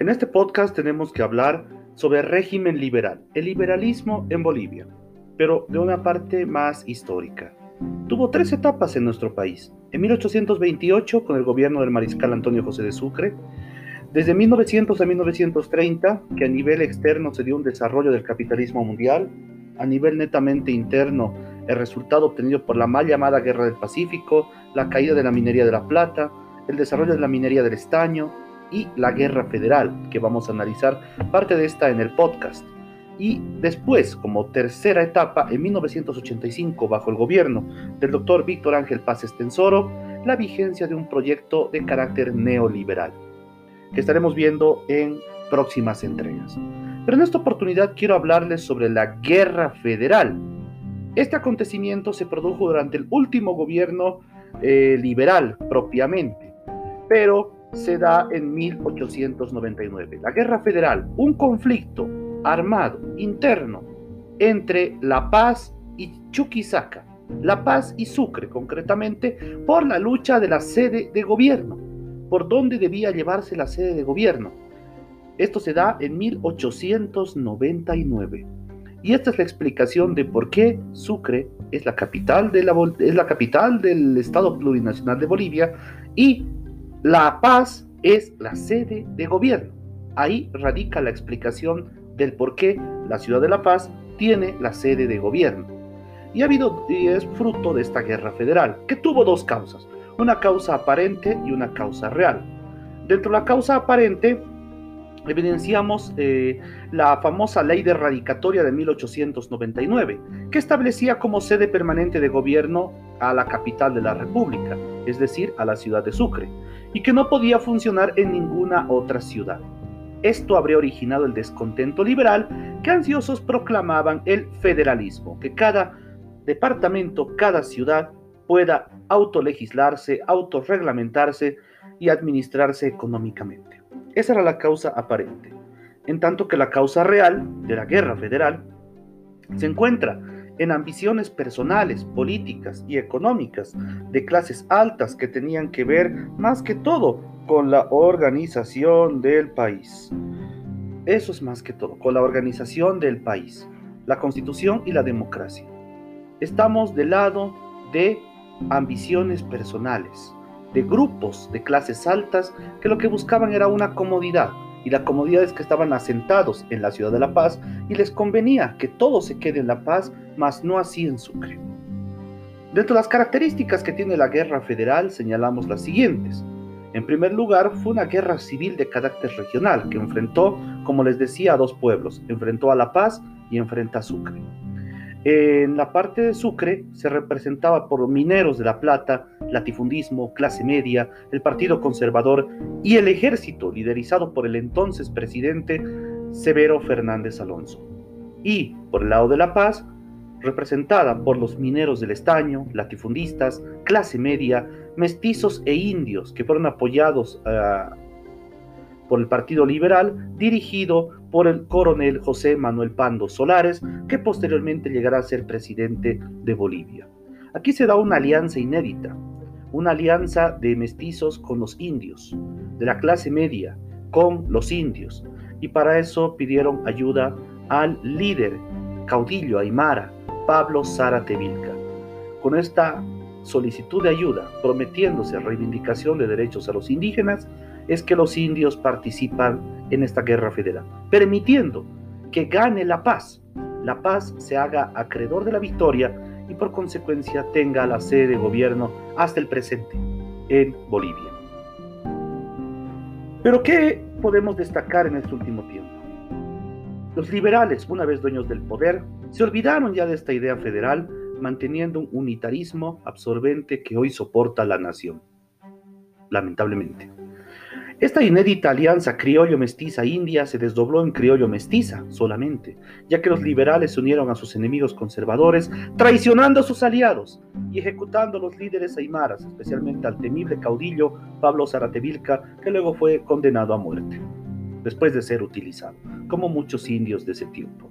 En este podcast tenemos que hablar sobre el régimen liberal, el liberalismo en Bolivia, pero de una parte más histórica. Tuvo tres etapas en nuestro país. En 1828, con el gobierno del mariscal Antonio José de Sucre. Desde 1900 a 1930, que a nivel externo se dio un desarrollo del capitalismo mundial. A nivel netamente interno, el resultado obtenido por la mal llamada Guerra del Pacífico, la caída de la minería de la plata, el desarrollo de la minería del estaño y la Guerra Federal, que vamos a analizar parte de esta en el podcast. Y después, como tercera etapa, en 1985, bajo el gobierno del doctor Víctor Ángel Paz Estensoro, la vigencia de un proyecto de carácter neoliberal, que estaremos viendo en próximas entregas. Pero en esta oportunidad quiero hablarles sobre la Guerra Federal. Este acontecimiento se produjo durante el último gobierno liberal propiamente, pero se da en 1899. La Guerra Federal, un conflicto armado interno entre La Paz y Chuquisaca, La Paz y Sucre concretamente, por la lucha de la sede de gobierno, por dónde debía llevarse la sede de gobierno. Esto se da en 1899. Y esta es la explicación de por qué Sucre es la capital del Estado Plurinacional de Bolivia y La Paz es la sede de gobierno. Ahí radica la explicación del por qué la ciudad de La Paz tiene la sede de gobierno. Y es fruto de esta Guerra Federal, que tuvo dos causas, una causa aparente y una causa real. Dentro de la causa aparente, evidenciamos la famosa ley de radicatoria de 1899, que establecía como sede permanente de gobierno a la capital de la república, es decir, a la ciudad de Sucre, y que no podía funcionar en ninguna otra ciudad. Esto habría originado el descontento liberal que ansiosos proclamaban el federalismo, que cada departamento, cada ciudad pueda autolegislarse, autorreglamentarse y administrarse económicamente. Esa era la causa aparente, en tanto que la causa real de la Guerra Federal se encuentra en ambiciones personales, políticas y económicas de clases altas que tenían que ver más que todo con la organización del país. Eso es más que todo, con la organización del país, la constitución y la democracia. Estamos del lado de ambiciones personales, de grupos de clases altas que lo que buscaban era una comodidad, y la comodidad es que estaban asentados en la ciudad de La Paz y les convenía que todo se quede en La Paz, mas no así en Sucre. Dentro de las características que tiene la Guerra Federal señalamos las siguientes. En primer lugar, fue una guerra civil de carácter regional que enfrentó, como les decía, a dos pueblos, enfrentó a La Paz y enfrenta a Sucre. En la parte de Sucre se representaba por mineros de la plata, latifundismo, clase media, el Partido Conservador y el ejército liderizado por el entonces presidente Severo Fernández Alonso. Y por el lado de La Paz, representada por los mineros del estaño, latifundistas, clase media, mestizos e indios que fueron apoyados por el Partido Liberal, dirigido por el coronel José Manuel Pando Solares, que posteriormente llegará a ser presidente de Bolivia. Aquí se da una alianza inédita, una alianza de mestizos con los indios, de la clase media con los indios, y para eso pidieron ayuda al líder caudillo aymara, Pablo Zárate Willka. Con esta solicitud de ayuda, prometiéndose reivindicación de derechos a los indígenas, es que los indios participan en esta Guerra Federal, permitiendo que gane La Paz. La Paz se haga acreedor de la victoria y por consecuencia tenga la sede de gobierno hasta el presente en Bolivia. ¿Pero qué podemos destacar en este último tiempo? Los liberales, una vez dueños del poder, se olvidaron ya de esta idea federal, manteniendo un unitarismo absorbente que hoy soporta la nación, lamentablemente. Esta inédita alianza criollo-mestiza-india se desdobló en criollo-mestiza solamente, ya que los liberales se unieron a sus enemigos conservadores, traicionando a sus aliados y ejecutando a los líderes aymaras, especialmente al temible caudillo Pablo Zárate Willka, que luego fue condenado a muerte, después de ser utilizado, como muchos indios de ese tiempo.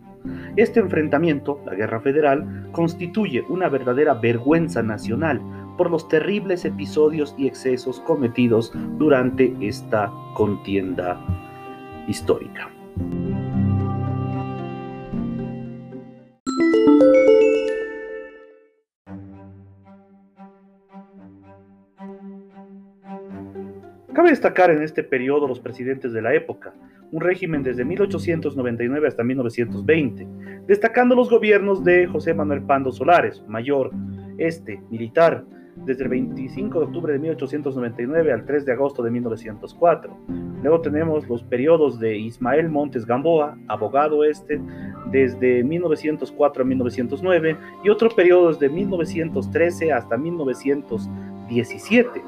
Este enfrentamiento, la Guerra Federal, constituye una verdadera vergüenza nacional por los terribles episodios y excesos cometidos durante esta contienda. histórica. Cabe destacar en este periodo los presidentes de la época, un régimen desde 1899 hasta 1920, destacando los gobiernos de José Manuel Pando Solares, mayor, militar, desde el 25 de octubre de 1899 al 3 de agosto de 1904. Luego tenemos los periodos de Ismael Montes Gamboa, abogado desde 1904 a 1909, y otro periodo desde 1913 hasta 1917.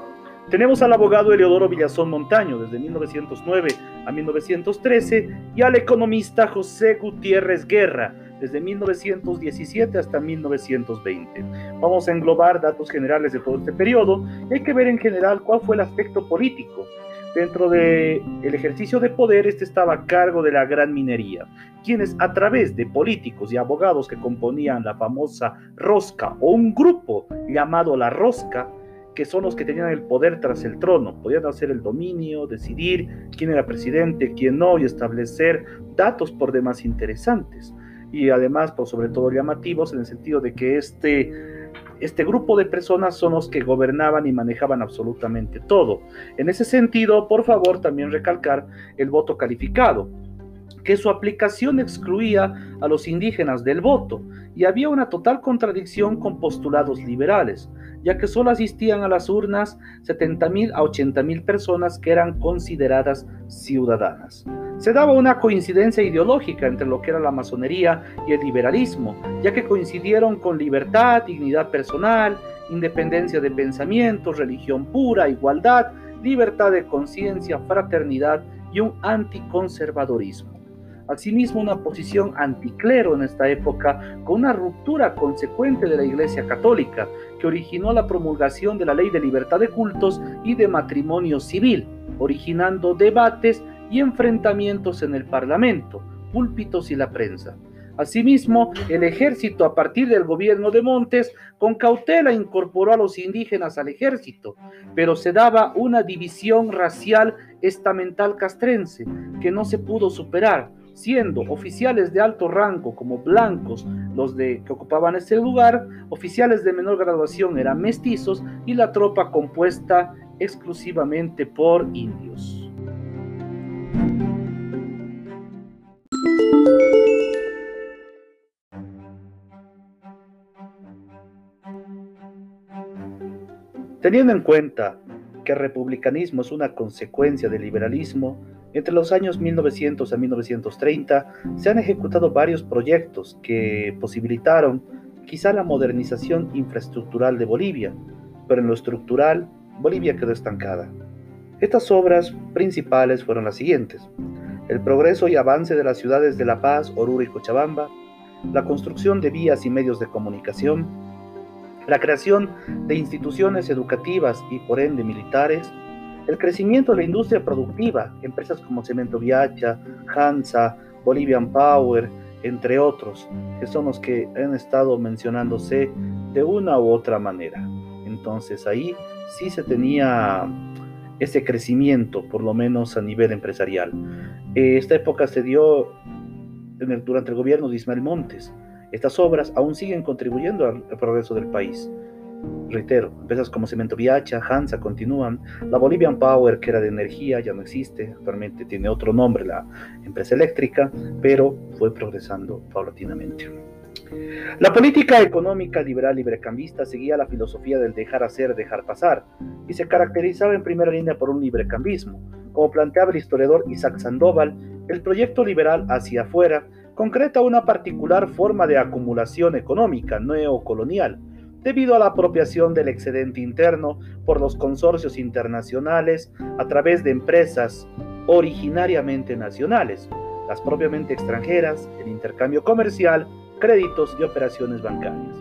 Tenemos al abogado Eleodoro Villazón Montaño, desde 1909 a 1913, y al economista José Gutiérrez Guerra, desde 1917 hasta 1920. Vamos a englobar datos generales de todo este periodo, y hay que ver en general cuál fue el aspecto político. Dentro del ejercicio de poder, estaba a cargo de la gran minería, quienes a través de políticos y abogados que componían la famosa Rosca, o un grupo llamado La Rosca, que son los que tenían el poder tras el trono, podían hacer el dominio, decidir quién era presidente, quién no, y establecer datos por demás interesantes. Y además, por sobre todo llamativos, en el sentido de que este grupo de personas son los que gobernaban y manejaban absolutamente todo. En ese sentido, por favor, también recalcar el voto calificado, que su aplicación excluía a los indígenas del voto, y había una total contradicción con postulados liberales, ya que solo asistían a las urnas 70.000 a 80.000 personas que eran consideradas ciudadanas. Se daba una coincidencia ideológica entre lo que era la masonería y el liberalismo, ya que coincidieron con libertad, dignidad personal, independencia de pensamiento, religión pura, igualdad, libertad de conciencia, fraternidad y un anticonservadorismo. Asimismo, una posición anticlero en esta época, con una ruptura consecuente de la Iglesia Católica, que originó la promulgación de la Ley de Libertad de Cultos y de Matrimonio Civil, originando debates y enfrentamientos en el Parlamento, púlpitos y la prensa. Asimismo, el ejército, a partir del gobierno de Montes, con cautela incorporó a los indígenas al ejército, pero se daba una división racial estamental castrense que no se pudo superar, siendo oficiales de alto rango como blancos los que ocupaban ese lugar, oficiales de menor graduación eran mestizos y la tropa compuesta exclusivamente por indios. Teniendo en cuenta que el republicanismo es una consecuencia del liberalismo, entre los años 1900 a 1930 se han ejecutado varios proyectos que posibilitaron quizá la modernización infraestructural de Bolivia, pero en lo estructural Bolivia quedó estancada. Estas obras principales fueron las siguientes: el progreso y avance de las ciudades de La Paz, Oruro y Cochabamba, la construcción de vías y medios de comunicación, la creación de instituciones educativas y por ende militares, el crecimiento de la industria productiva, empresas como Cemento Viacha, Hansa, Bolivian Power, entre otros, que son los que han estado mencionándose de una u otra manera. Entonces ahí sí se tenía ese crecimiento, por lo menos a nivel empresarial. Esta época se dio durante el gobierno de Ismael Montes. Estas obras aún siguen contribuyendo al progreso del país. Reitero, empresas como Cemento Viacha, Hansa continúan. La Bolivian Power, que era de energía, ya no existe. Actualmente tiene otro nombre, la empresa eléctrica, pero fue progresando paulatinamente. La política económica liberal librecambista seguía la filosofía del dejar hacer, dejar pasar, y se caracterizaba en primera línea por un librecambismo. Como planteaba el historiador Isaac Sandoval, el proyecto liberal hacia afuera concreta una particular forma de acumulación económica neocolonial, debido a la apropiación del excedente interno por los consorcios internacionales a través de empresas originariamente nacionales, las propiamente extranjeras, el intercambio comercial, créditos y operaciones bancarias.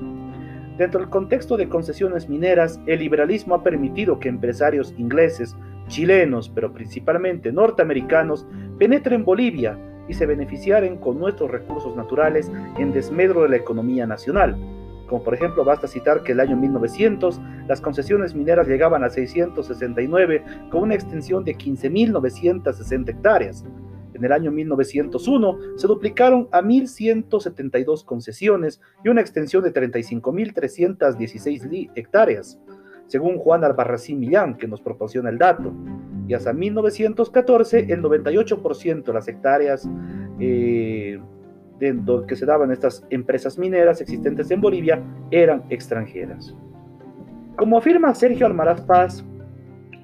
Dentro del contexto de concesiones mineras, el liberalismo ha permitido que empresarios ingleses, chilenos, pero principalmente norteamericanos, penetren Bolivia y se beneficiaren con nuestros recursos naturales en desmedro de la economía nacional. Como por ejemplo, basta citar que el año 1900 las concesiones mineras llegaban a 669 con una extensión de 15.960 hectáreas. En el año 1901 se duplicaron a 1.172 concesiones y una extensión de 35.316 hectáreas, según Juan Albarracín Millán, que nos proporciona el dato. Y hasta 1914, el 98% de las hectáreas que se daban estas empresas mineras existentes en Bolivia eran extranjeras. Como afirma Sergio Almaraz Paz,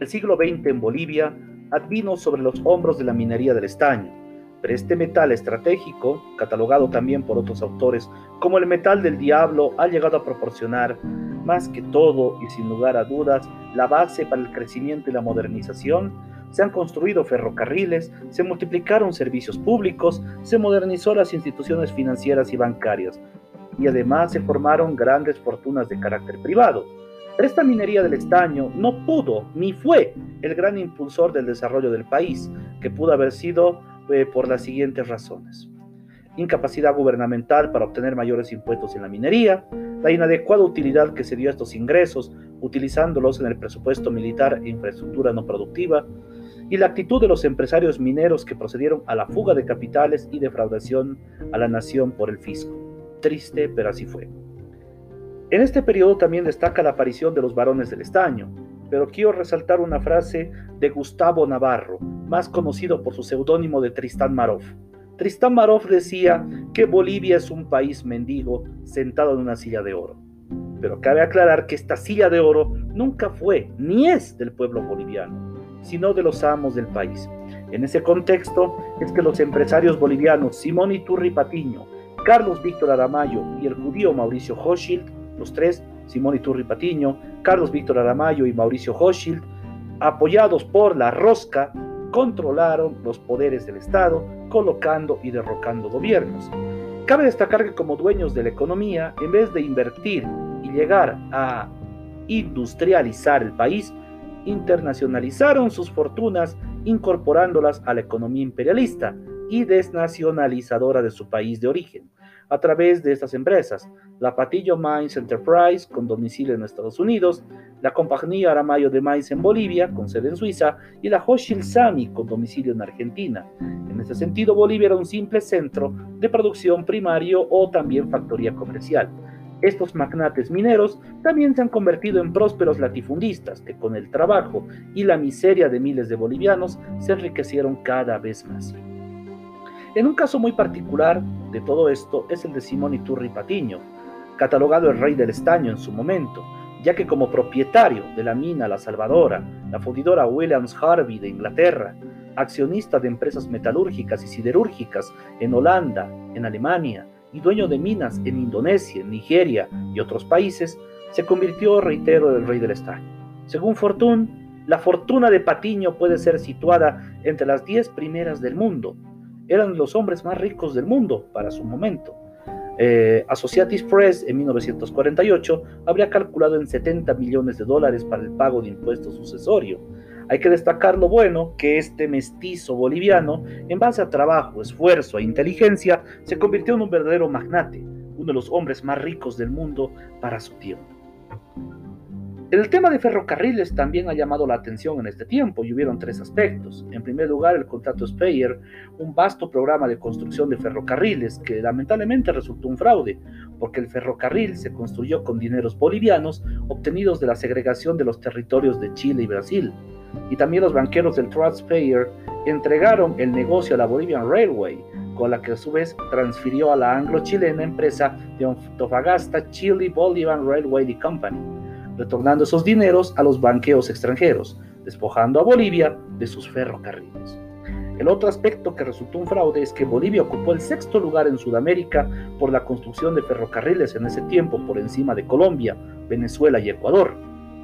el siglo XX en Bolivia advino sobre los hombros de la minería del estaño, pero este metal estratégico, catalogado también por otros autores como el metal del diablo, ha llegado a proporcionar, más que todo y sin lugar a dudas, la base para el crecimiento y la modernización. Se han construido ferrocarriles, se multiplicaron servicios públicos, se modernizó las instituciones financieras y bancarias, y además se formaron grandes fortunas de carácter privado. Pero esta minería del estaño no pudo ni fue el gran impulsor del desarrollo del país, que pudo haber sido por las siguientes razones: incapacidad gubernamental para obtener mayores impuestos en la minería, la inadecuada utilidad que se dio a estos ingresos, utilizándolos en el presupuesto militar e infraestructura no productiva, y la actitud de los empresarios mineros que procedieron a la fuga de capitales y defraudación a la nación por el fisco. Triste, pero así fue. En este periodo también destaca la aparición de los Barones del Estaño, pero quiero resaltar una frase de Gustavo Navarro, más conocido por su seudónimo de Tristán Marof. Tristán Marof decía que Bolivia es un país mendigo sentado en una silla de oro. Pero cabe aclarar que esta silla de oro nunca fue ni es del pueblo boliviano, sino de los amos del país. En ese contexto es que los empresarios bolivianos Simón Iturri Patiño, Carlos Víctor Aramayo y el judío Mauricio Hochschild, los tres, Simón Iturri Patiño, Carlos Víctor Aramayo y Mauricio Hochschild, apoyados por la rosca, controlaron los poderes del Estado, colocando y derrocando gobiernos. Cabe destacar que como dueños de la economía, en vez de invertir y llegar a industrializar el país, internacionalizaron sus fortunas, incorporándolas a la economía imperialista y desnacionalizadora de su país de origen. A través de estas empresas, la Patillo Mines Enterprise, con domicilio en Estados Unidos, la Compagnia Aramayo de Mines en Bolivia, con sede en Suiza, y la Hochschild Sami, con domicilio en Argentina. En ese sentido, Bolivia era un simple centro de producción primario o también factoría comercial. Estos magnates mineros también se han convertido en prósperos latifundistas que con el trabajo y la miseria de miles de bolivianos se enriquecieron cada vez más. En un caso muy particular de todo esto es el de Simón Iturri Patiño, catalogado el rey del estaño en su momento, ya que como propietario de la mina La Salvadora, la fundidora Williams Harvey de Inglaterra, accionista de empresas metalúrgicas y siderúrgicas en Holanda, en Alemania, y dueño de minas en Indonesia, Nigeria y otros países, se convirtió, reitero, el rey del estaño. Según Fortune, la fortuna de Patiño puede ser situada entre las 10 primeras del mundo. Eran los hombres más ricos del mundo para su momento. Associated Press en 1948 habría calculado en $70 millones para el pago de impuestos sucesorio. Hay que destacar lo bueno que este mestizo boliviano, en base a trabajo, esfuerzo e inteligencia, se convirtió en un verdadero magnate, uno de los hombres más ricos del mundo para su tiempo. El tema de ferrocarriles también ha llamado la atención en este tiempo y hubieron tres aspectos. En primer lugar, el contrato Spayer, un vasto programa de construcción de ferrocarriles que lamentablemente resultó un fraude, porque el ferrocarril se construyó con dineros bolivianos obtenidos de la segregación de los territorios de Chile y Brasil. Y también los banqueros del Trust Spayer entregaron el negocio a la Bolivian Railway, con la que a su vez transfirió a la Anglo-Chilena empresa de Antofagasta Chile Bolivian Railway Company, retornando esos dineros a los banqueros extranjeros, despojando a Bolivia de sus ferrocarriles. El otro aspecto que resultó un fraude es que Bolivia ocupó el 6º lugar en Sudamérica por la construcción de ferrocarriles en ese tiempo, por encima de Colombia, Venezuela y Ecuador,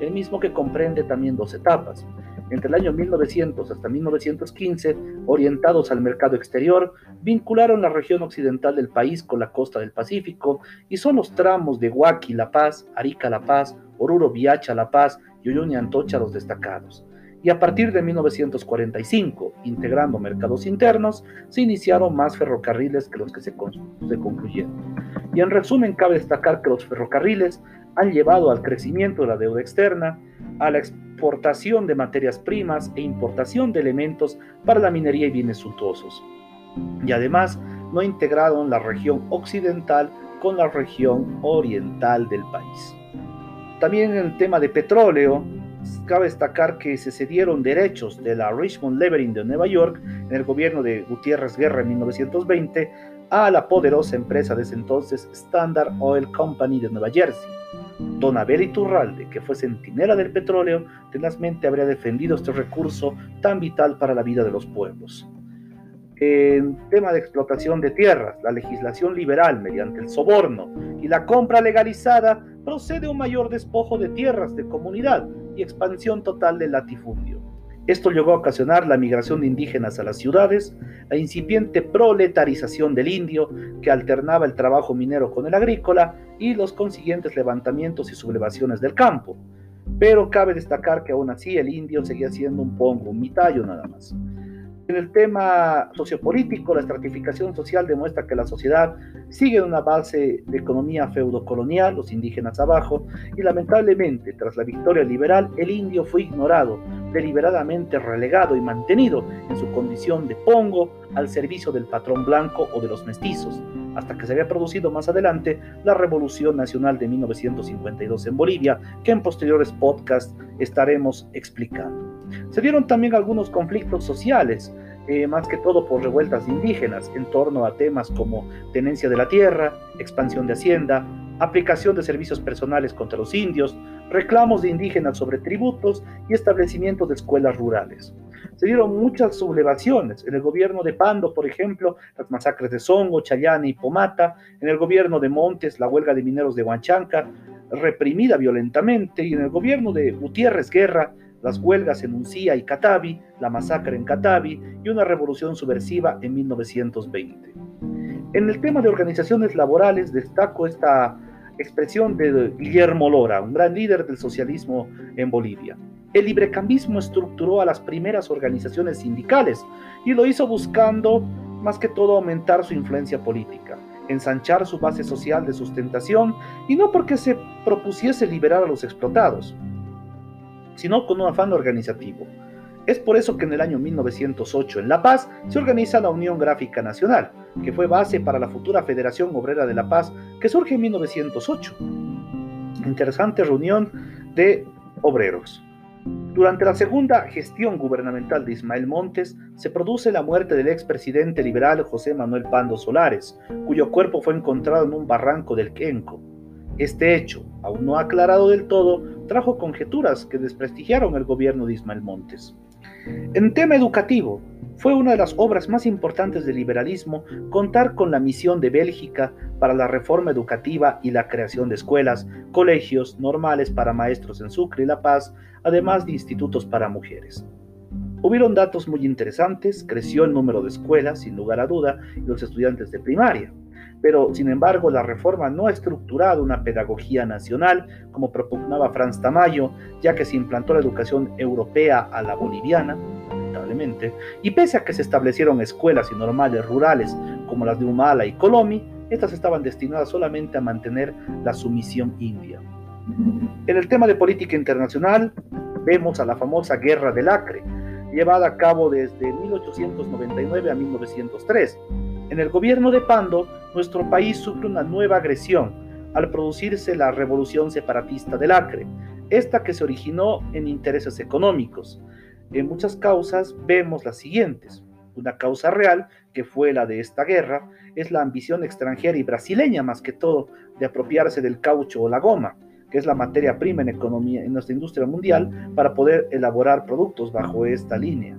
el mismo que comprende también 2 etapas. Entre el año 1900 hasta 1915, orientados al mercado exterior, vincularon la región occidental del país con la costa del Pacífico y son los tramos de Huaqui, La Paz, Arica, La Paz, Oruro, Viacha, La Paz y Uyuni, Antocha los destacados. Y a partir de 1945, integrando mercados internos, se iniciaron más ferrocarriles que los que se concluyeron. Y en resumen, cabe destacar que los ferrocarriles han llevado al crecimiento de la deuda externa, a la expansión exportación de materias primas e importación de elementos para la minería y bienes suntuosos, y además no integraron la región occidental con la región oriental del país. También en el tema de petróleo, cabe destacar que se cedieron derechos de la Richmond Levering de Nueva York en el gobierno de Gutiérrez Guerra en 1920 a la poderosa empresa de ese entonces Standard Oil Company de Nueva Jersey. Don Abel Iturralde, que fue centinela del petróleo, tenazmente habría defendido este recurso tan vital para la vida de los pueblos. En tema de explotación de tierras, la legislación liberal mediante el soborno y la compra legalizada procede un mayor despojo de tierras de comunidad y expansión total del latifundio. Esto llegó a ocasionar la migración de indígenas a las ciudades, la incipiente proletarización del indio que alternaba el trabajo minero con el agrícola y los consiguientes levantamientos y sublevaciones del campo. Pero cabe destacar que aún así el indio seguía siendo un pongo, un mitayo nada más. En el tema sociopolítico, la estratificación social demuestra que la sociedad sigue una base de economía feudocolonial, los indígenas abajo, y lamentablemente, tras la victoria liberal, el indio fue ignorado, deliberadamente relegado y mantenido en su condición de pongo al servicio del patrón blanco o de los mestizos, hasta que se había producido más adelante la Revolución Nacional de 1952 en Bolivia, que en posteriores podcasts estaremos explicando. Se dieron también algunos conflictos sociales, más que todo por revueltas indígenas, en torno a temas como tenencia de la tierra, expansión de hacienda, aplicación de servicios personales contra los indios, reclamos de indígenas sobre tributos y establecimiento de escuelas rurales. Se dieron muchas sublevaciones, en el gobierno de Pando, por ejemplo, las masacres de Songo, Chayane y Pomata, en el gobierno de Montes, la huelga de mineros de Huanchanca, reprimida violentamente, y en el gobierno de Gutiérrez Guerra, las huelgas en Uncía y Catavi, la masacre en Catavi y una revolución subversiva en 1920. En el tema de organizaciones laborales destaco esta expresión de Guillermo Lora, un gran líder del socialismo en Bolivia. El librecambismo estructuró a las primeras organizaciones sindicales y lo hizo buscando más que todo aumentar su influencia política, ensanchar su base social de sustentación y no porque se propusiese liberar a los explotados, sino con un afán organizativo. Es por eso que en el año 1908 en La Paz se organiza la Unión Gráfica Nacional, que fue base para la futura Federación Obrera de La Paz, que surge en 1908. Interesante reunión de obreros. Durante la segunda gestión gubernamental de Ismael Montes, se produce la muerte del expresidente liberal José Manuel Pando Solares, cuyo cuerpo fue encontrado en un barranco del Quenco. Este hecho, aún no aclarado del todo, trajo conjeturas que desprestigiaron el gobierno de Ismael Montes. En tema educativo, fue una de las obras más importantes del liberalismo contar con la misión de Bélgica para la reforma educativa y la creación de escuelas, colegios normales para maestros en Sucre y La Paz, además de institutos para mujeres. Hubieron datos muy interesantes, creció el número de escuelas, sin lugar a duda, y los estudiantes de primaria. Pero, sin embargo, la reforma no ha estructurado una pedagogía nacional, como propugnaba Franz Tamayo, ya que se implantó la educación europea a la boliviana, lamentablemente, y pese a que se establecieron escuelas y normales rurales, como las de Humala y Colomi, estas estaban destinadas solamente a mantener la sumisión india. En el tema de política internacional, vemos a la famosa Guerra del Acre, llevada a cabo desde 1899 a 1903. En el gobierno de Pando, nuestro país sufre una nueva agresión al producirse la revolución separatista del Acre, esta que se originó en intereses económicos. En muchas causas vemos las siguientes. Una causa real, que fue la de esta guerra, es la ambición extranjera y brasileña más que todo de apropiarse del caucho o la goma, que es la materia prima en economía en nuestra industria mundial para poder elaborar productos bajo esta línea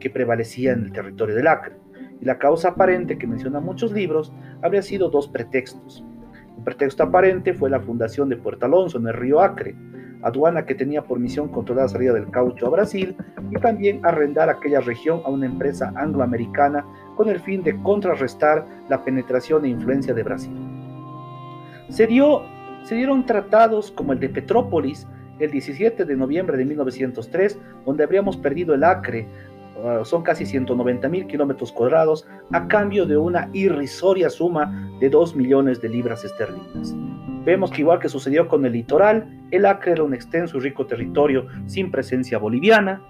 que prevalecía en el territorio del Acre. Y la causa aparente que mencionan muchos libros habría sido dos pretextos. El pretexto aparente fue la fundación de Puerto Alonso en el río Acre, aduana que tenía por misión controlar la salida del caucho a Brasil y también arrendar aquella región a una empresa angloamericana con el fin de contrarrestar la penetración e influencia de Brasil. Se dieron tratados como el de Petrópolis el 17 de noviembre de 1903, donde habríamos perdido el Acre, son casi 190.000 kilómetros cuadrados, a cambio de una irrisoria suma de 2 millones de libras esterlinas. Vemos que igual que sucedió con el litoral, el Acre era un extenso y rico territorio sin presencia boliviana.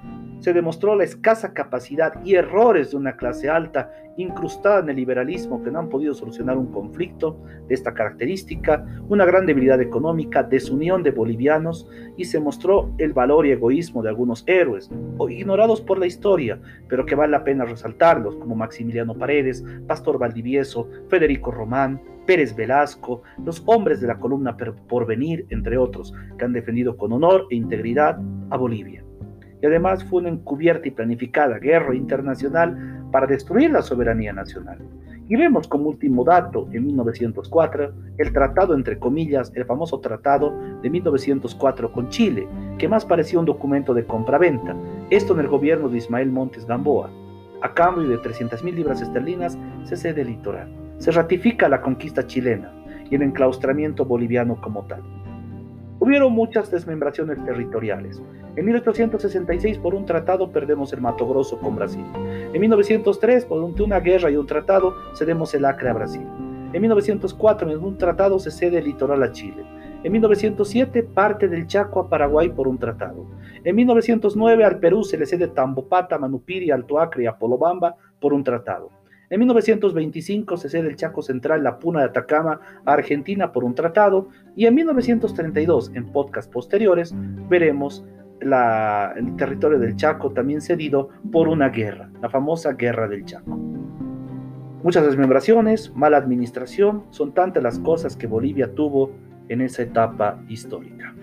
Se demostró la escasa capacidad y errores de una clase alta incrustada en el liberalismo que no han podido solucionar un conflicto de esta característica, una gran debilidad económica, desunión de bolivianos, y se mostró el valor y egoísmo de algunos héroes, ignorados por la historia, pero que vale la pena resaltarlos, como Maximiliano Paredes, Pastor Valdivieso, Federico Román, Pérez Velasco, los hombres de la columna Porvenir, entre otros, que han defendido con honor e integridad a Bolivia. Y además fue una encubierta y planificada guerra internacional para destruir la soberanía nacional. Y vemos como último dato, en 1904, el tratado, entre comillas, el famoso tratado de 1904 con Chile, que más parecía un documento de compraventa, esto en el gobierno de Ismael Montes Gamboa. A cambio de 300.000 libras esterlinas se cede el litoral, se ratifica la conquista chilena y el enclaustramiento boliviano como tal. Hubieron muchas desmembraciones territoriales. En 1866 por un tratado perdemos el Mato Grosso con Brasil. En 1903 por una guerra y un tratado cedemos el Acre a Brasil. En 1904 en un tratado se cede el litoral a Chile. En 1907 parte del Chaco a Paraguay por un tratado. En 1909 al Perú se le cede Tambopata, Manupiri, Alto Acre y Apolobamba por un tratado. En 1925 se cede el Chaco Central, la Puna de Atacama a Argentina por un tratado, y en 1932, en podcasts posteriores, veremos el territorio del Chaco también cedido por una guerra, la famosa Guerra del Chaco. Muchas desmembraciones, mala administración, son tantas las cosas que Bolivia tuvo en esa etapa histórica.